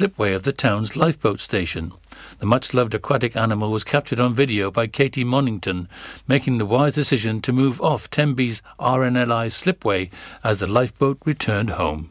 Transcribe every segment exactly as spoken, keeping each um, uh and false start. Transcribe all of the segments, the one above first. slipway of the town's lifeboat station. The much-loved aquatic animal was captured on video by Katie Monnington, making the wise decision to move off Tenby's R N L I slipway as the lifeboat returned home.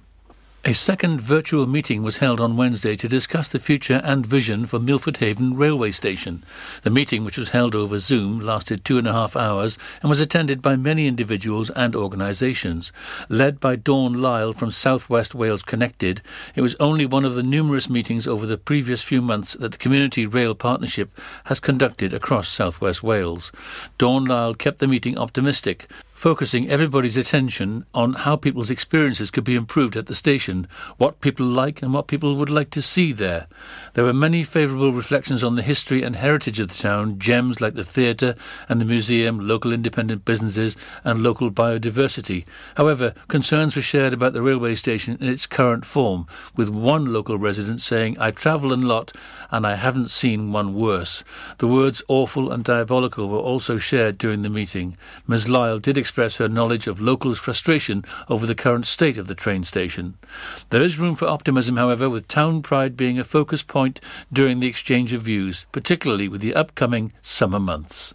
A second virtual meeting was held on Wednesday to discuss the future and vision for Milford Haven Railway Station. The meeting, which was held over Zoom, lasted two and a half hours and was attended by many individuals and organisations. Led by Dawn Lyle from South West Wales Connected, it was only one of the numerous meetings over the previous few months that the Community Rail Partnership has conducted across South West Wales. Dawn Lyle kept the meeting optimistic, focusing everybody's attention on how people's experiences could be improved at the station, what people like and what people would like to see there. There were many favourable reflections on the history and heritage of the town, gems like the theatre and the museum, local independent businesses and local biodiversity. However, concerns were shared about the railway station in its current form, with one local resident saying, "I travel a lot and I haven't seen one worse." The words awful and diabolical were also shared during the meeting. Ms Lyle did express her knowledge of locals' frustration over the current state of the train station. There is room for optimism, however, with town pride being a focus point during the exchange of views, particularly with the upcoming summer months.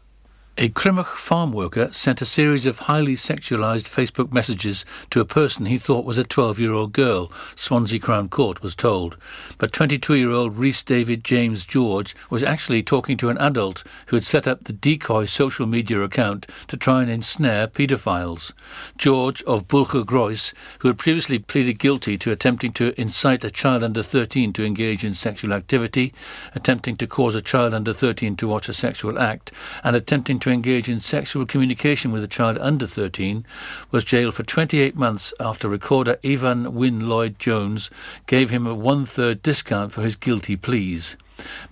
A Crymych farm worker sent a series of highly sexualised Facebook messages to a person he thought was a twelve-year-old girl, Swansea Crown Court was told. But twenty-two-year-old Rhys David James George was actually talking to an adult who had set up the Decoy social media account to try and ensnare paedophiles. George of Bulchergroes, who had previously pleaded guilty to attempting to incite a child under thirteen to engage in sexual activity, attempting to cause a child under thirteen to watch a sexual act, and attempting to engage in sexual communication with a child under thirteen, was jailed for twenty-eight months after recorder Ivan Wynn Lloyd-Jones gave him a one-third discount for his guilty pleas.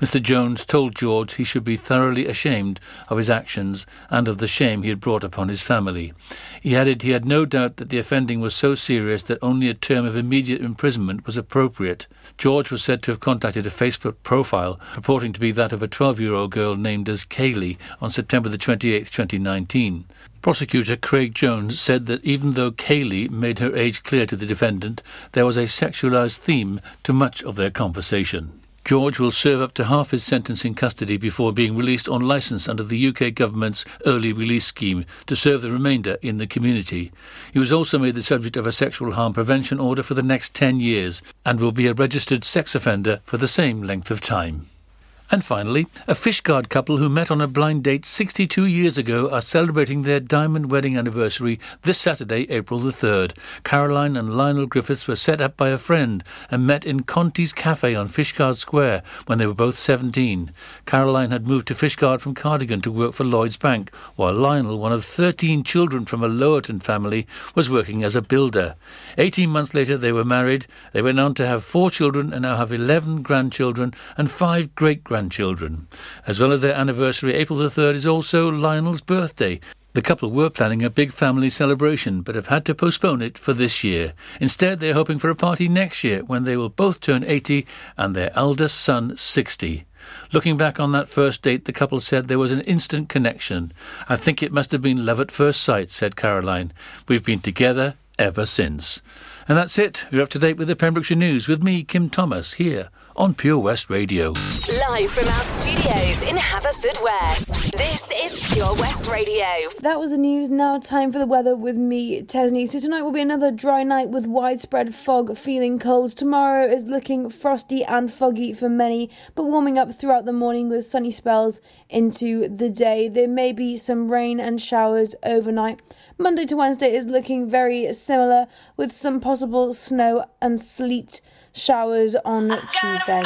Mister Jones told George he should be thoroughly ashamed of his actions and of the shame he had brought upon his family. He added he had no doubt that the offending was so serious that only a term of immediate imprisonment was appropriate. George was said to have contacted a Facebook profile purporting to be that of a twelve-year-old girl named as Kayleigh on September the twenty-eighth, twenty nineteen. Prosecutor Craig Jones said that even though Kayleigh made her age clear to the defendant, there was a sexualised theme to much of their conversation. George will serve up to half his sentence in custody before being released on licence under the U K government's early release scheme to serve the remainder in the community. He was also made the subject of a sexual harm prevention order for the next ten years and will be a registered sex offender for the same length of time. And finally, a Fishguard couple who met on a blind date sixty-two years ago are celebrating their diamond wedding anniversary this Saturday, April the third. Caroline and Lionel Griffiths were set up by a friend and met in Conti's Cafe on Fishguard Square when they were both seventeen. Caroline had moved to Fishguard from Cardigan to work for Lloyd's Bank, while Lionel, one of thirteen children from a Lowerton family, was working as a builder. eighteen months later, they were married. They went on to have four children and now have eleven grandchildren and five great-grandchildren. Grandchildren. As well as their anniversary, April the third is also Lionel's birthday. The couple were planning a big family celebration, but have had to postpone it for this year. Instead, they're hoping for a party next year when they will both turn eighty and their eldest son sixty. Looking back on that first date, the couple said there was an instant connection. "I think it must have been love at first sight," said Caroline. "We've been together ever since." And that's it. You're up to date with the Pembrokeshire News with me, Kim Thomas, here on Pure West Radio. Live from our studios in Haverfordwest, this is Pure West Radio. That was the news. Now time for the weather with me, Tesni. So tonight will be another dry night with widespread fog, feeling cold. Tomorrow is looking frosty and foggy for many, but warming up throughout the morning with sunny spells into the day. There may be some rain and showers overnight. Monday to Wednesday is looking very similar, with some possible snow and sleet showers on Tuesday.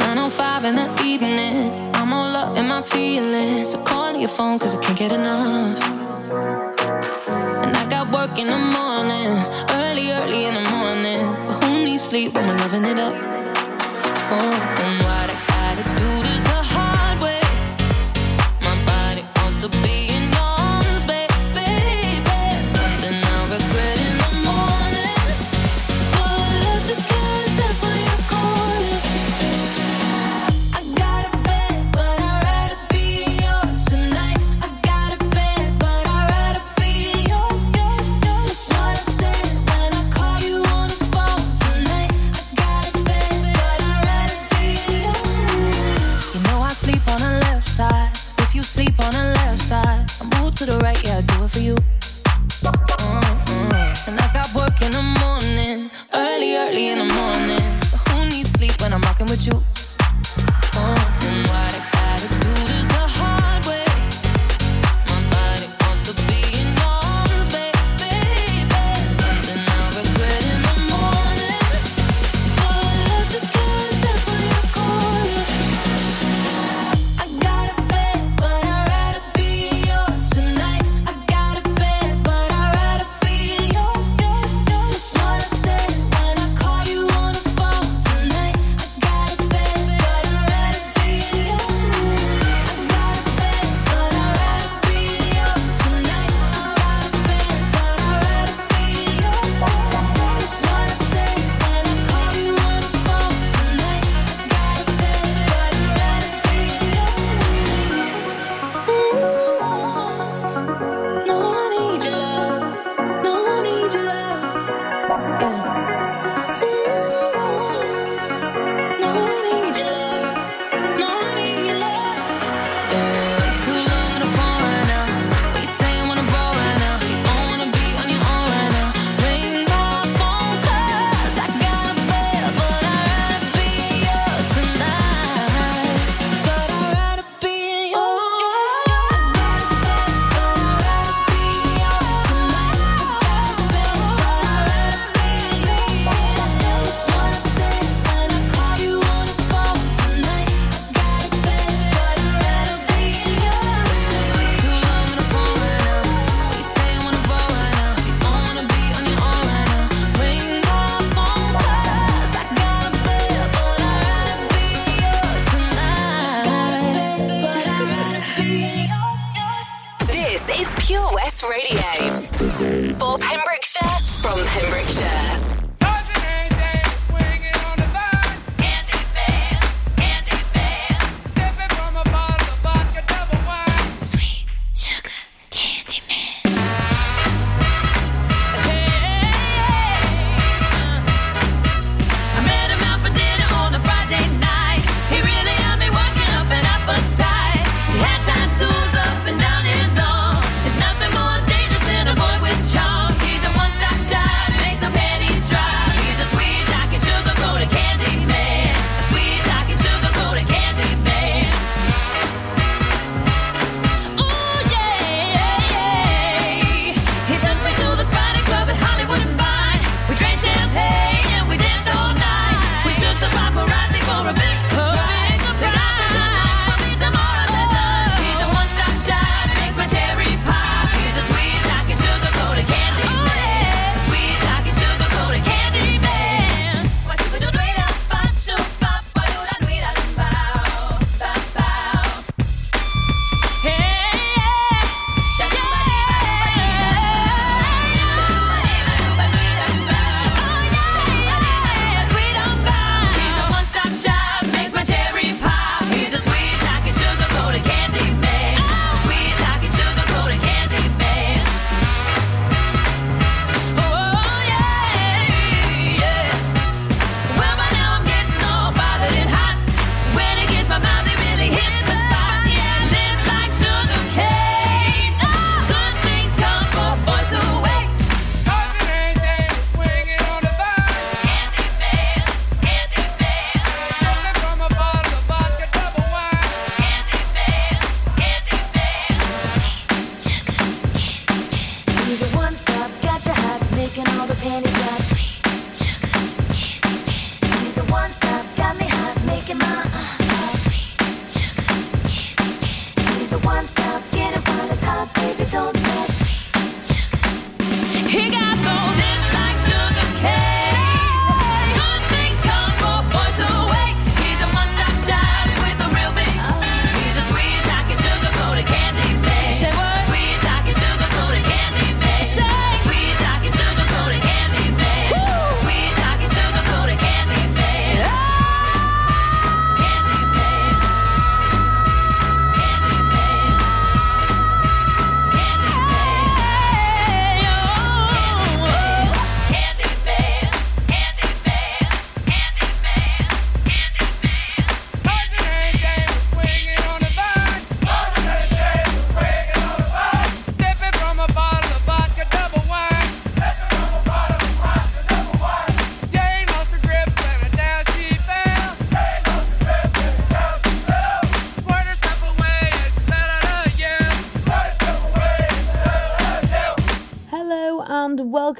nine oh five in the evening, I'm all up in my feelings. So call your phone cause I can't get enough. And I got work in the morning, early, early in the morning. But who needs sleep when we're loving it up? Oh, and what I gotta do this the hard way. My body wants to be in love. Fall for you. Mm-hmm. And I got work in the morning, early, early in the morning. But who needs sleep when I'm rocking with you? Mm-hmm. And what I gotta do is the hard way. My body wants to be in arms, baby. Something I regret in the morning. But love just can't resist when you're calling. I got a bed, but I'd rather be yours tonight. I got a bed, but I'd rather be yours. That's what I said when I called you.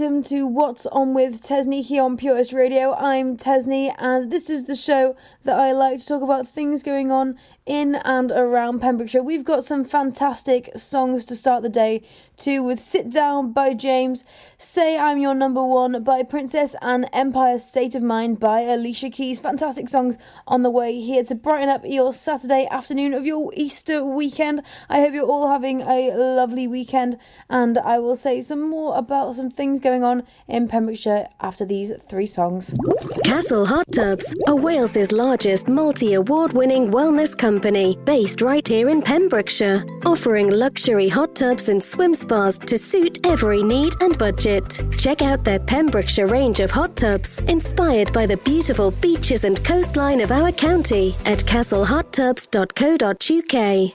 welcome to What's On With Tesni here on Pure West Radio. I'm Tesni, and this is the show that I like to talk about things going on in and around Pembrokeshire. We've got some fantastic songs to start the day too, with Sit Down by James, Say I'm Your Number One by Princess, and Empire State of Mind by Alicia Keys. Fantastic songs on the way here to brighten up your Saturday afternoon of your Easter weekend. I hope you're all having a lovely weekend, and I will say some more about some things going on in Pembrokeshire after these three songs. Castle Hot Tubs are Wales's largest multi-award-winning wellness company based right here in Pembrokeshire, offering luxury hot tubs and swim spas to suit every need and budget. Check out their Pembrokeshire range of hot tubs inspired by the beautiful beaches and coastline of our county at castle hot tubs dot co dot u k.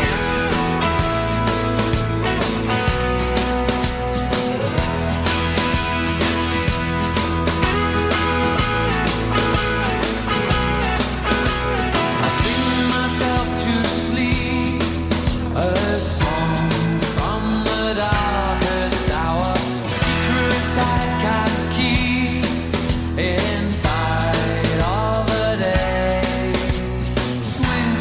Inside of a day, swing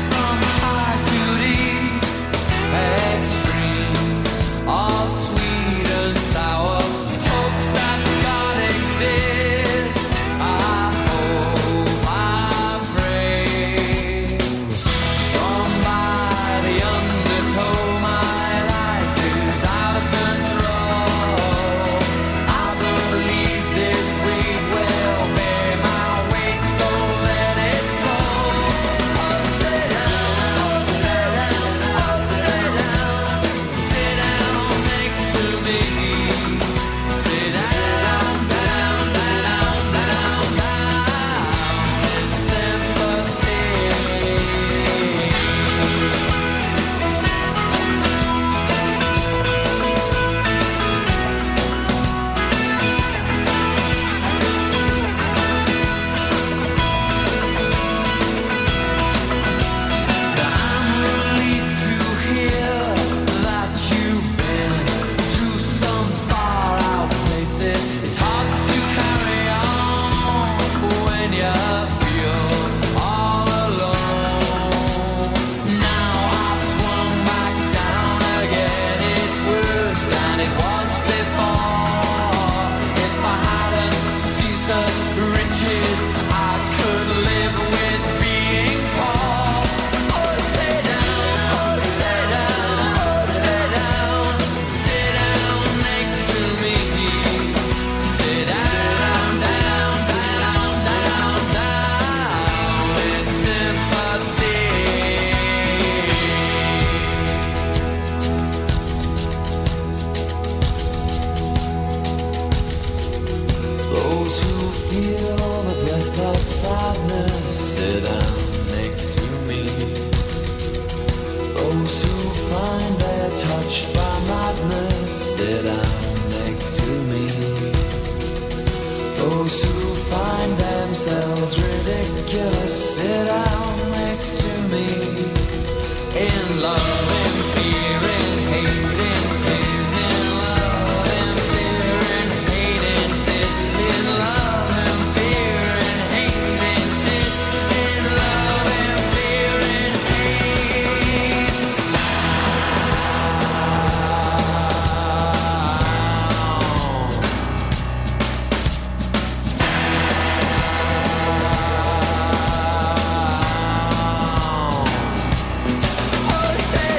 find they're touched by madness. Sit down next to me. Those who find themselves ridiculous, sit down next to me. In love, in fear, in hate, in tears, in love, in fear, in hate, in tears, in love, in fear, in hate, in tears, in love, in fear, in hate. Down. Down. Down. Oh, say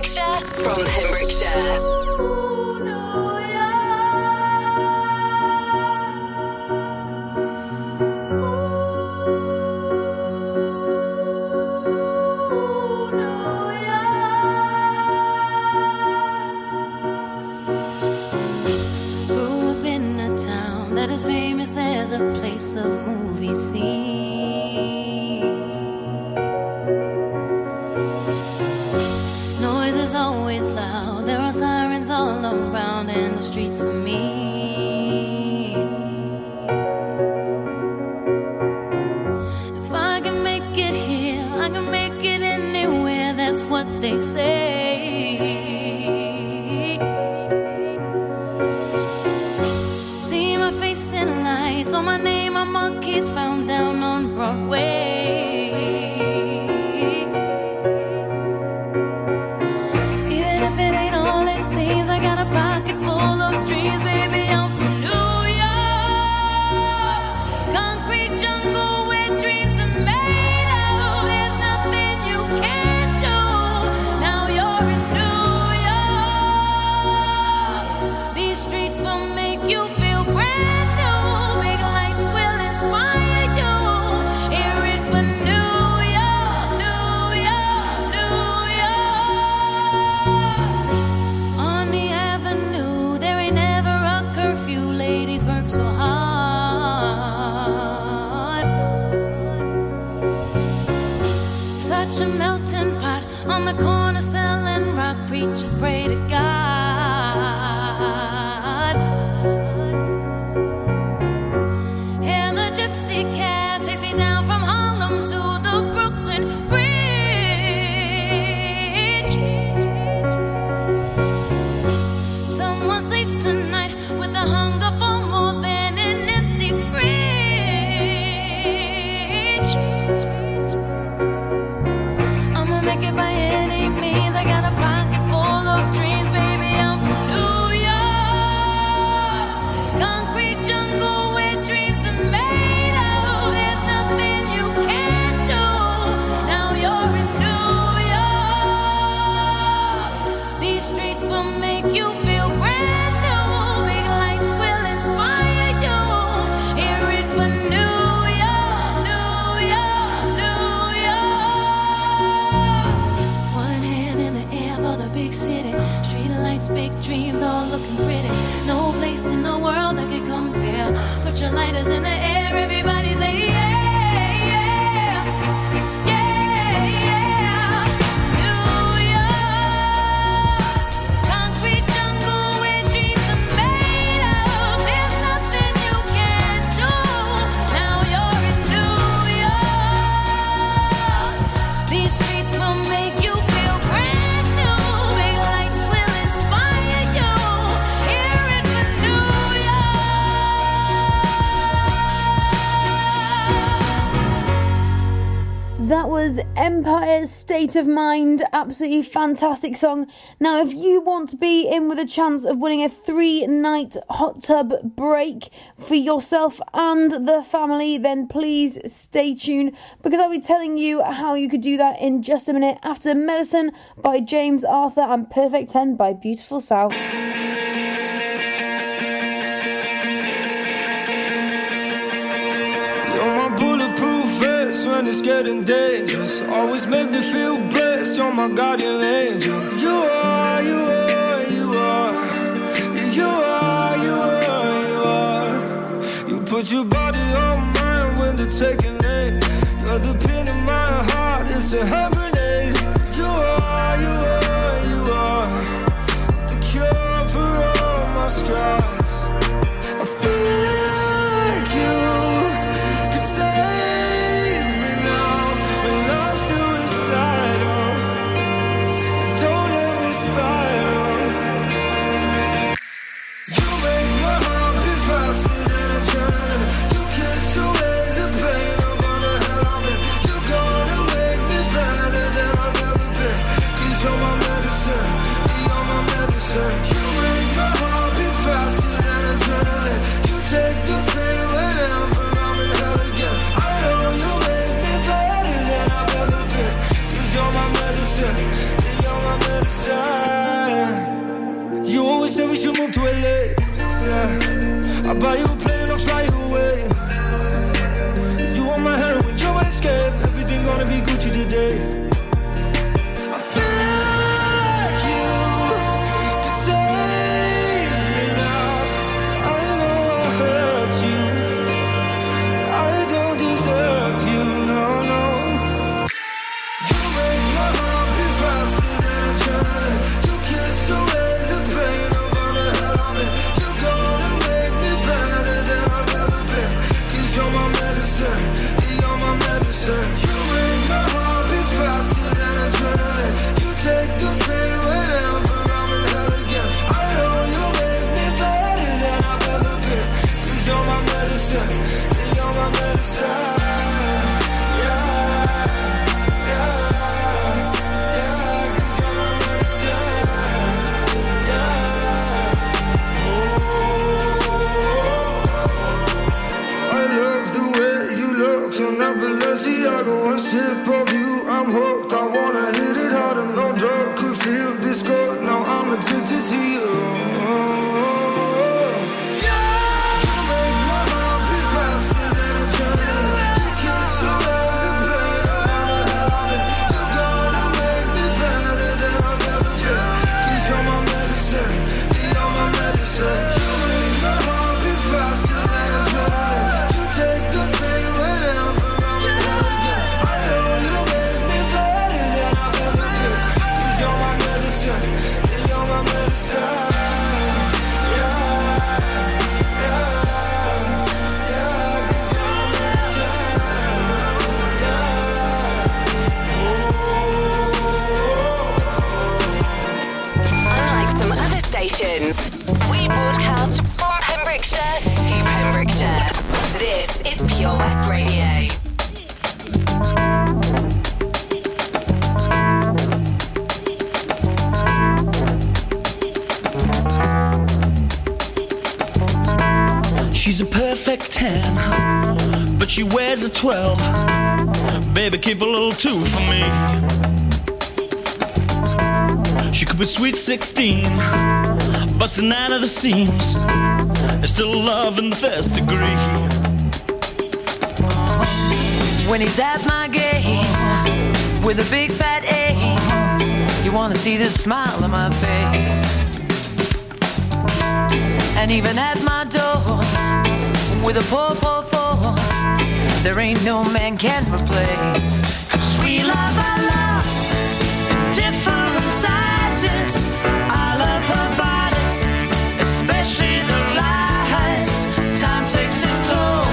Pembrokeshire, from Pembrokeshire. As a place of movie scenes, noise is always loud. There are sirens all around, and the streets are mean. If I can make it here, I can make it anywhere. That's what they say. Found down on Broadway. Even if it ain't all it seems, I got a pocket full of dreams, baby. I'm from New York, concrete jungle where dreams are made of. There's nothing you can't do. Now you're in New York. These streets will make you feel brand. A melting pot on the corner selling rock. Preachers pray to God. And the gypsy cab takes me down from Harlem to the Brooklyn Bridge. Someone sleeps tonight with a hunger for more than an empty fridge. By any means, I got a pocket full of dreams, baby. I'm from New York, concrete jungle where dreams are made of. There's nothing you can't do. Now you're in New York. These streets will make you feel brand. Big dreams all looking pretty. No place in the world that could compare. Put your lighters in the air, everybody say yeah. That was Empire's State of Mind, absolutely fantastic song. Now, if you want to be in with a chance of winning a three-night hot tub break for yourself and the family, then please stay tuned, because I'll be telling you how you could do that in just a minute after Medicine by James Arthur and Perfect ten by Beautiful South. When it's getting dangerous, always make me feel blessed. You're my guardian angel. You are, you are, you are. You are, you are, you are. You put your body on mine when they're taking aim. You're the pin in my heart, it's a hand grenade. You are, you are, you are. The cure for all my scars. You make my heart beat faster. we're late, yeah. I buy you a plane and I'll fly you away. You want my hand when you're escape. Everything gonna be Gucci today. We broadcast from Pembrokeshire to Pembrokeshire. This is Pure West Radio. She's a perfect ten, but she wears a twelve. Baby, keep a little two for me. She could be sweet sixteen. Busting out of the seams, there's still love in the first degree. When he's at my game with a big fat A, you wanna see the smile on my face. And even at my door with a poor, poor four, there ain't no man can replace. 'Cause we love our love in different sizes. I love her body, especially the lies. Time takes its toll,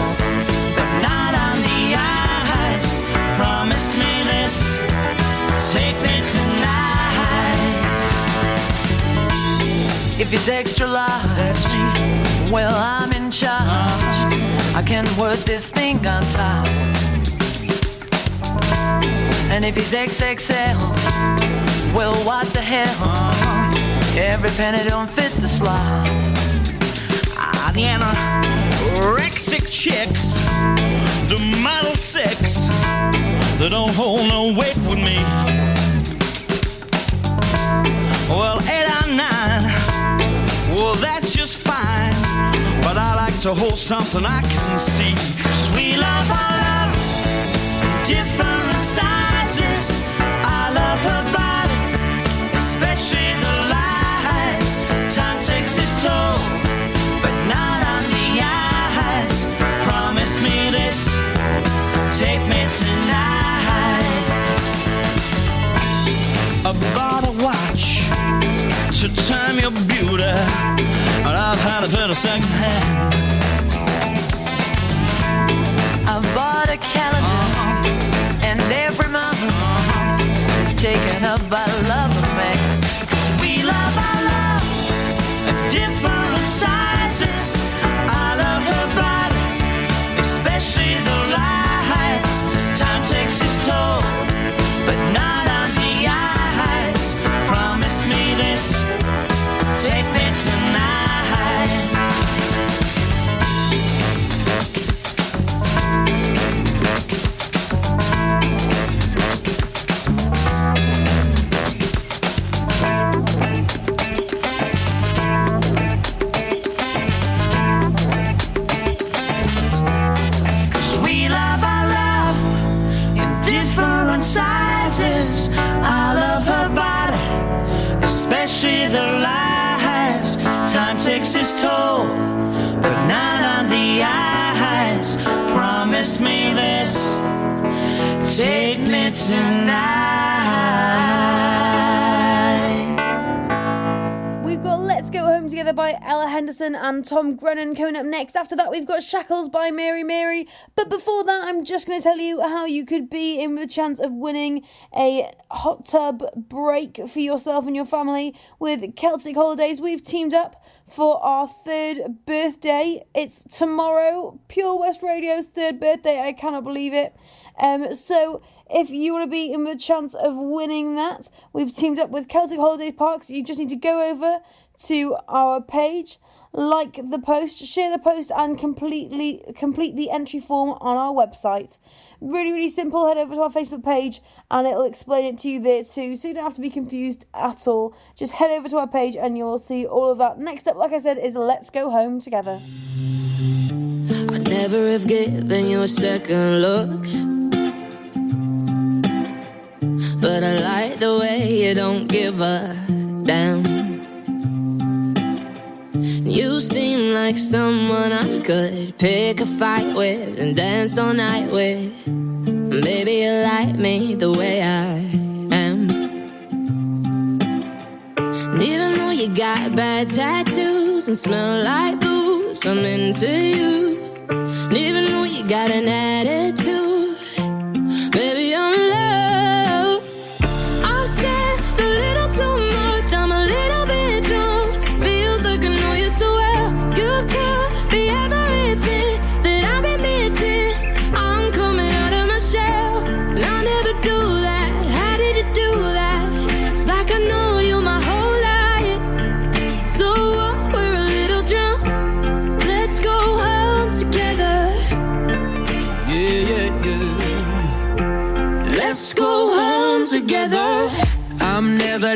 but not on the eyes. Promise me this, take me tonight. If it's extra large, well, I'm in charge. I can work this thing on top. And if he's X X L, well, what the hell? Every penny don't fit the slot. Ah, the anorexic chicks, the model six, they don't hold no weight with me. Well, eight or nine, well, that's just fine, but I like to hold something I can see. 'Cause we love our love in different sizes. I love her body, especially the light. Time takes its toll, but not on the eyes. Promise me this, take me tonight. I bought a watch to time your beauty, and I've had it for the second hand. I bought a calendar, uh-huh. and every month uh-huh. is taken up by love of man. 'Cause we love our love. Different sizes. I love her body, especially the lies. Time takes its toll, but not on the eyes. Promise me this, take me tonight. toll, but not on the eyes. Promise me this, take me tonight. We've got Let's Go Home Together by Ella Henderson and Tom Grennan coming up next. After that, we've got Shackles by Mary Mary. But before that, I'm just going to tell you how you could be in with a chance of winning a hot tub break for yourself and your family with Celtic Holidays. We've teamed up for our third birthday. It's tomorrow, Pure West Radio's third birthday. I cannot believe it. Um, so if you want to be in the chance of winning that, we've teamed up with Celtic Holiday Parks. You just need to go over to our page, like the post, share the post, and completely complete the entry form on our website. Really, really simple. Head over to our Facebook page and it'll explain it to you there too, so you don't have to be confused at all. Just head over to our page and you'll see all of that. Next up, like I said, is Let's Go Home Together. I never have given you a second look, but I like the way you don't give a damn. You seem like someone I could pick a fight with and dance all night with. Maybe you like me the way I am. And even though you got bad tattoos and smell like booze, I'm into you. And even though you got an attitude, baby, I'm in love. Together. I'm never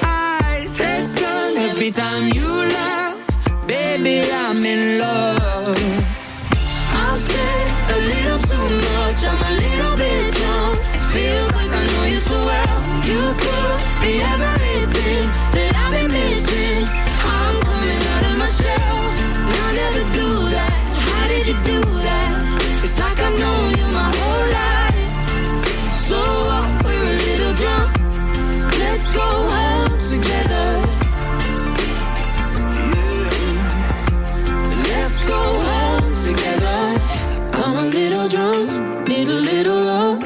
eyes, heads gone every time you laugh. Baby, I'm in love. I'll say a little too much, I'm a little bit drunk. Feels like I know you so well. You could be everything that I've been missing. I'm coming out of my shell, and I'll never do that. How did you do that? It's like I've known you my whole life. So what, we're a little drunk. Let's go home together. Yeah. Let's go home together. I'm a little drunk, need a little love.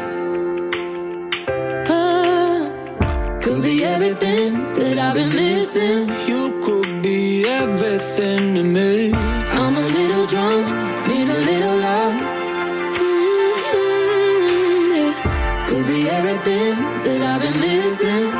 Oh, could be everything that I've been missing. You could be everything to me. I'm a little drunk, need a little love. Mm-hmm. Yeah. Could be everything that I've been missing.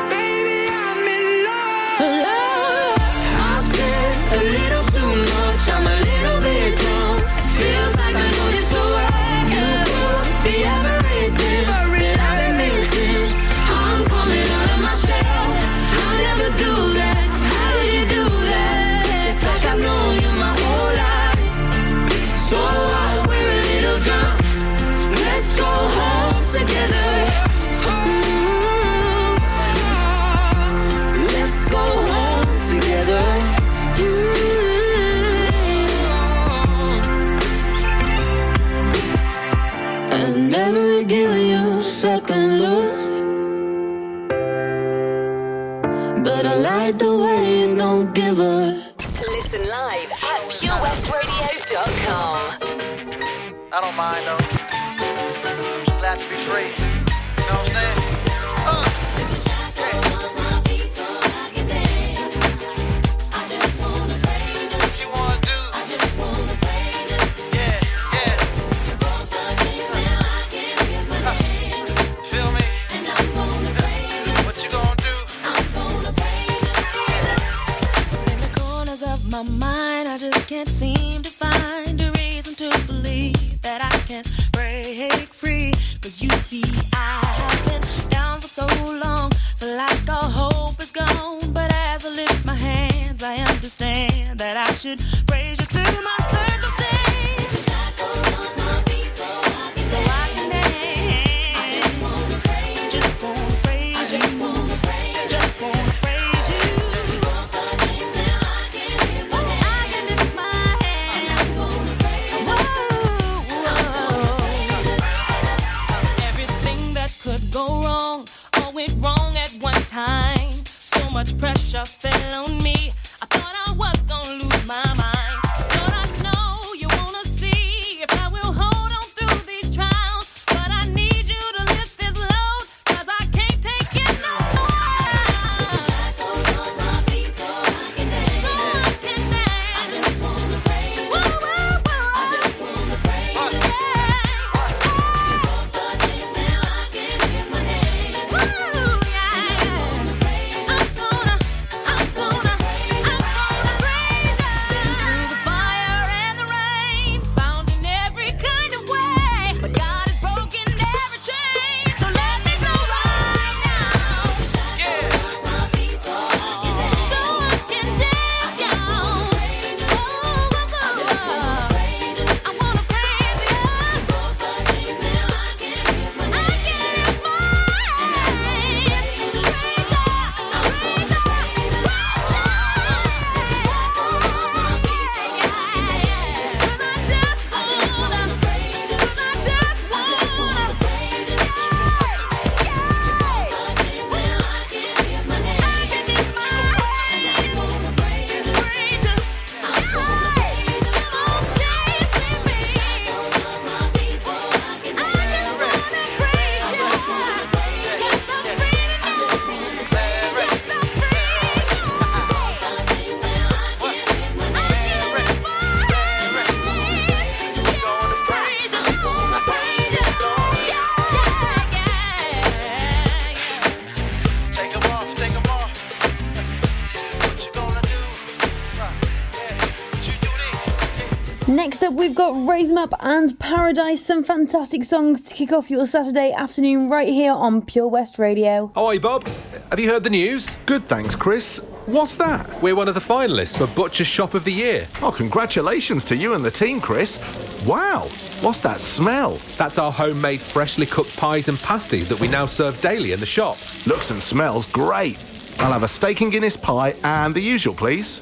Second look, but I like the way you don't give up. Listen live at pure west radio dot com. I don't mind though. I'm just glad to be free. You know what I'm saying? Uh. Mind, I just can't seem to find pressure fell on me. I thought I was gonna lose my mind. Next up, we've got Raise 'Em Up and Paradise, some fantastic songs to kick off your Saturday afternoon right here on Pure West Radio. Oh, hi, Bob. Have you heard the news? Good, thanks, Chris. What's that? We're one of the finalists for Butcher Shop of the Year. Oh, congratulations to you and the team, Chris. Wow, what's that smell? That's our homemade freshly cooked pies and pasties that we now serve daily in the shop. Looks and smells great. I'll have a steak and Guinness pie and the usual, please.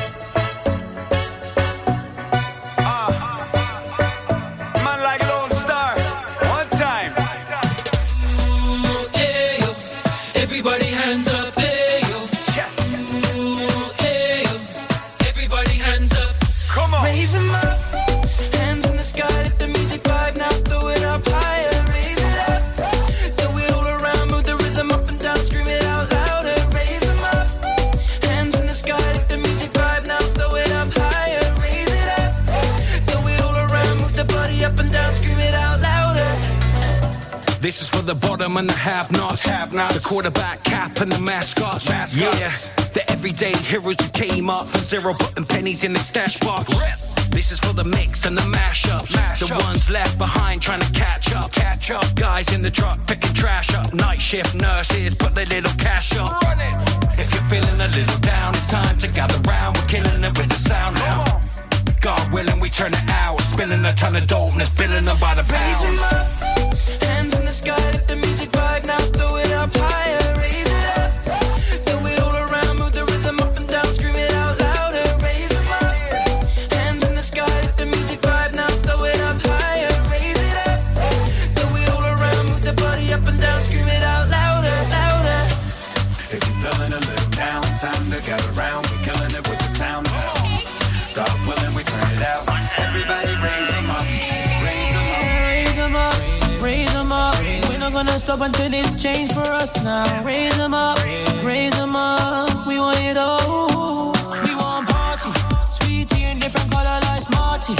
Uh, man like Lone Star, one time. Ooh, hey, yo. Everybody hands up. Raise 'em up, hands in the sky, let the music vibe, now throw it up higher, raise it up, then we all around, move the rhythm up and down, scream it out louder, raise 'em up, hands in the sky, let the music vibe, now throw it up higher, raise it up, then we all around, move the body up and down, scream it out louder. This is for the bottom and the have-nots, have-nots. The quarterback cap and the mascots, mascots. Yeah. The everyday heroes who came up from zero, putting pennies in their stash box. Rip. This is for the mix and the mashups. Mash the up. Ones left behind trying to catch up. Catch up. Guys in the truck picking trash up. Night shift nurses put their little cash up. Run it. If you're feeling a little down, it's time to gather round. We're killing it with the sound now. God willing, we churn it out, spilling a ton of dopeness, billing them by the pound. Raise them up, hands in the sky, let the music vibe, now throw it up higher. Raise it up, throw it all around, move the rhythm up and down, scream it out louder. Raise them up, hands in the sky, let the music vibe, now throw it up higher. Raise it up, throw it all around, move the body up and down, scream it out louder, louder. If you're feeling a little down, time to get around, we're killing it with the sound. God willing, we turn it out. Everybody raise them up, raise them up, raise them up, raise them up. We're not gonna stop until it's changed for us now. Raise them up, raise them up. We want it all. We want party, sweetie in different color like Smarty.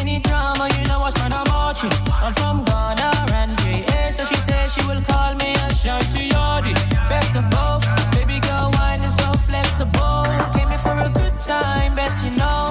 Any drama, you know what's trying to march it. I'm from Ghana and J A, so she says she will call me a shout to Yardi. Best of both, baby girl, wine is so flexible. Came here for a good time, best you know.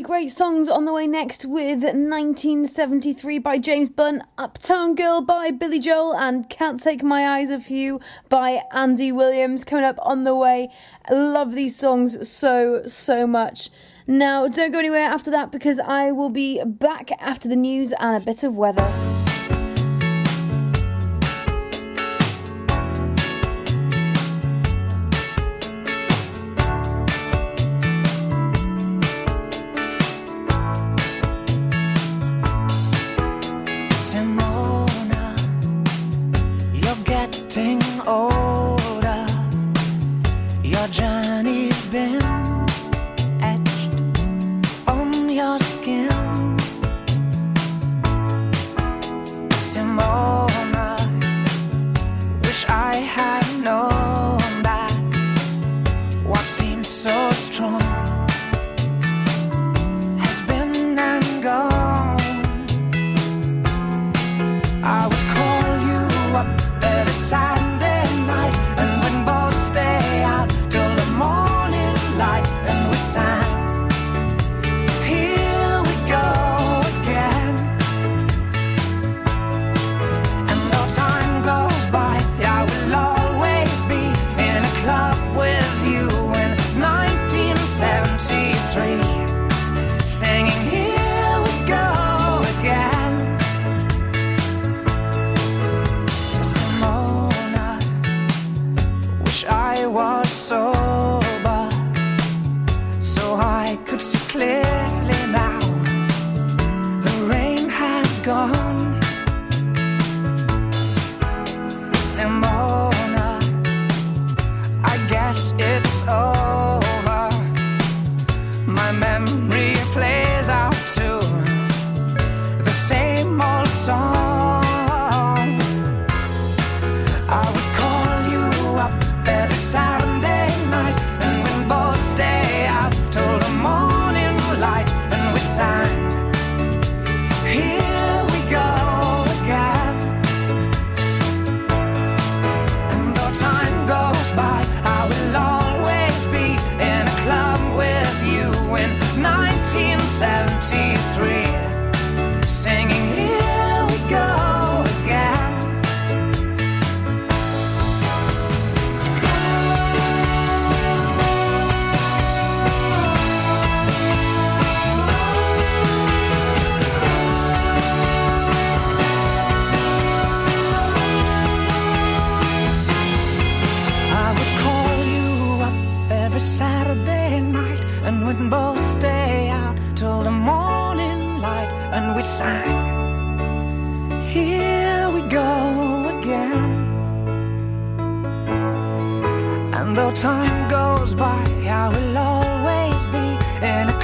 three great songs on the way next, with nineteen seventy-three by James Bunn, Uptown Girl by Billy Joel, and Can't Take My Eyes Off You by Andy Williams coming up on the way. I love these songs so, so much. Now, don't go anywhere after that, because I will be back after the news and a bit of weather. Time goes by, I will always be in a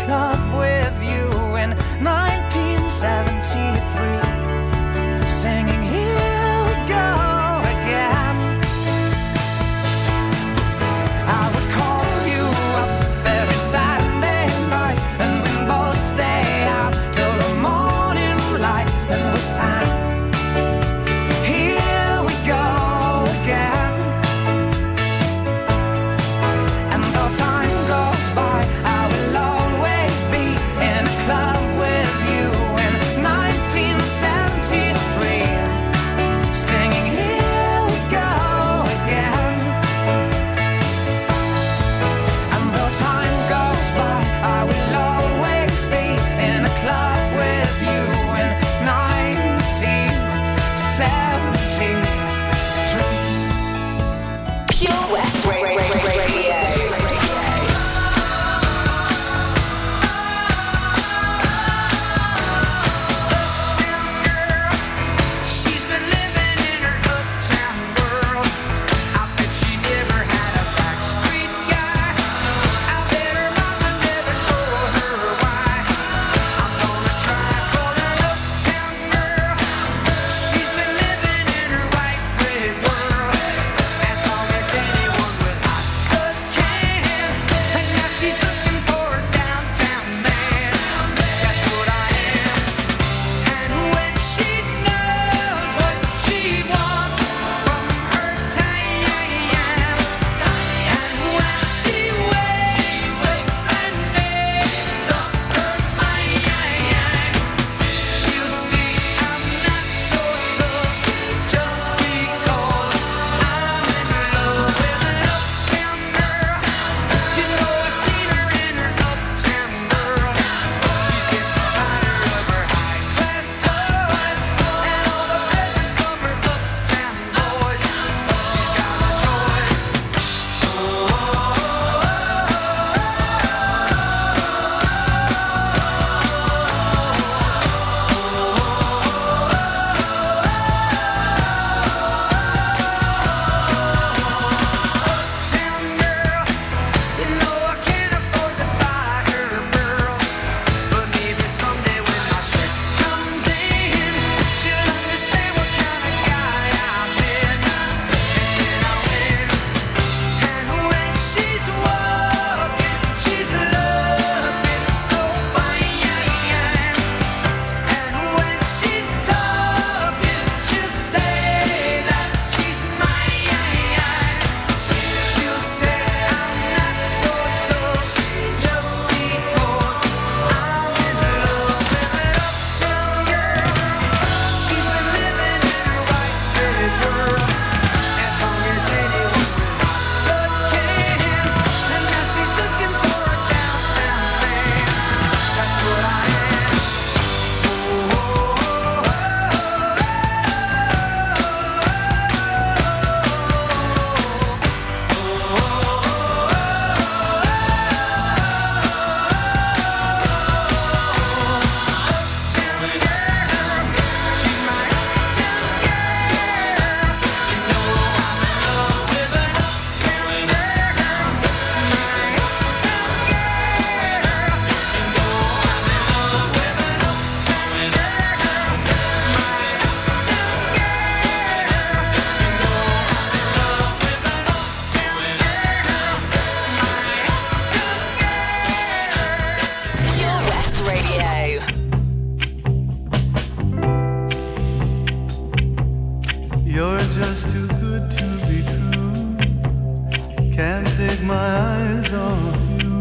my eyes off you,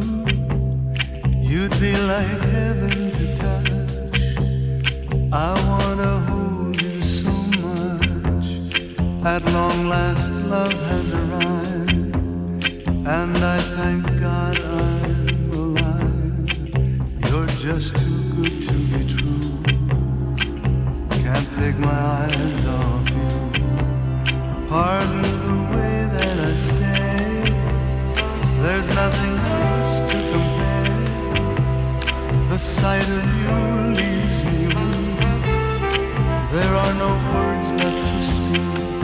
you'd be like heaven to touch. I wanna hold you so much. At long last, love has arrived, and I thank God I'm alive. You're just too good to be true. Can't take my eyes off you. Pardon the way that I stay. There's nothing else to compare. The sight of you leaves me weak. There are no words left to speak.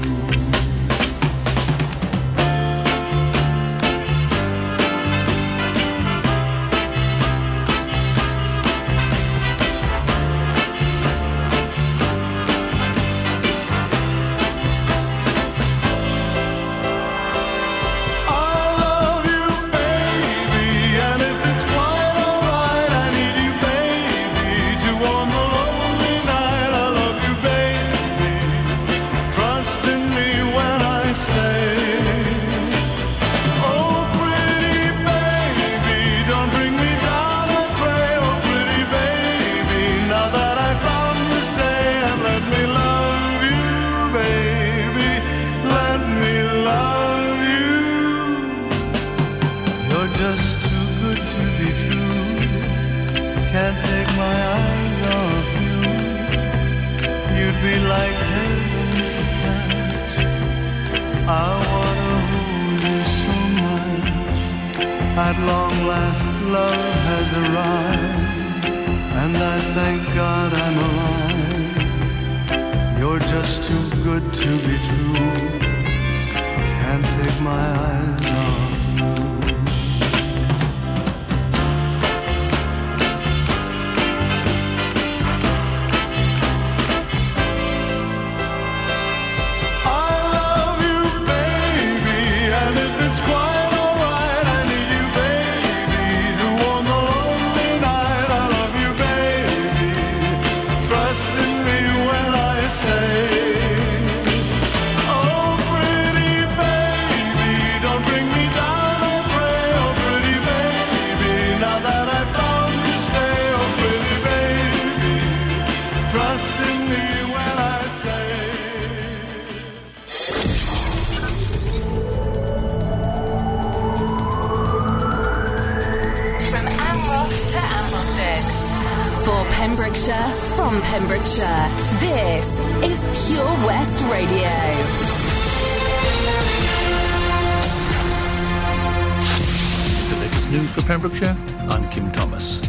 At long last, love has arrived, and I thank God I'm alive. You're just too good to be true. Can't take my eyes off you. Pembrokeshire, from Pembrokeshire, this is Pure West Radio. The latest news for Pembrokeshire, I'm Kim Thomas.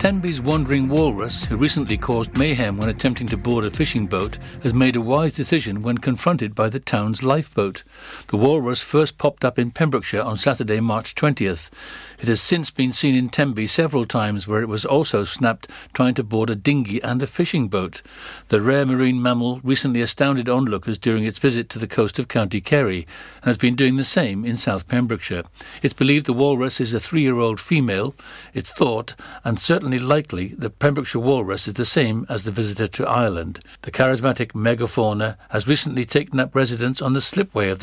Tenby's wandering walrus, who recently caused mayhem when attempting to board a fishing boat, has made a wise decision when confronted by the town's lifeboat. The walrus first popped up in Pembrokeshire on Saturday, March twentieth. It has since been seen in Tenby several times, where it was also snapped trying to board a dinghy and a fishing boat. The rare marine mammal recently astounded onlookers during its visit to the coast of County Kerry, and has been doing the same in South Pembrokeshire. It's believed the walrus is a three-year-old female. It's thought, and certainly likely, that Pembrokeshire walrus is the same as the visitor to Ireland. The charismatic megafauna has recently taken up residence on the slipway of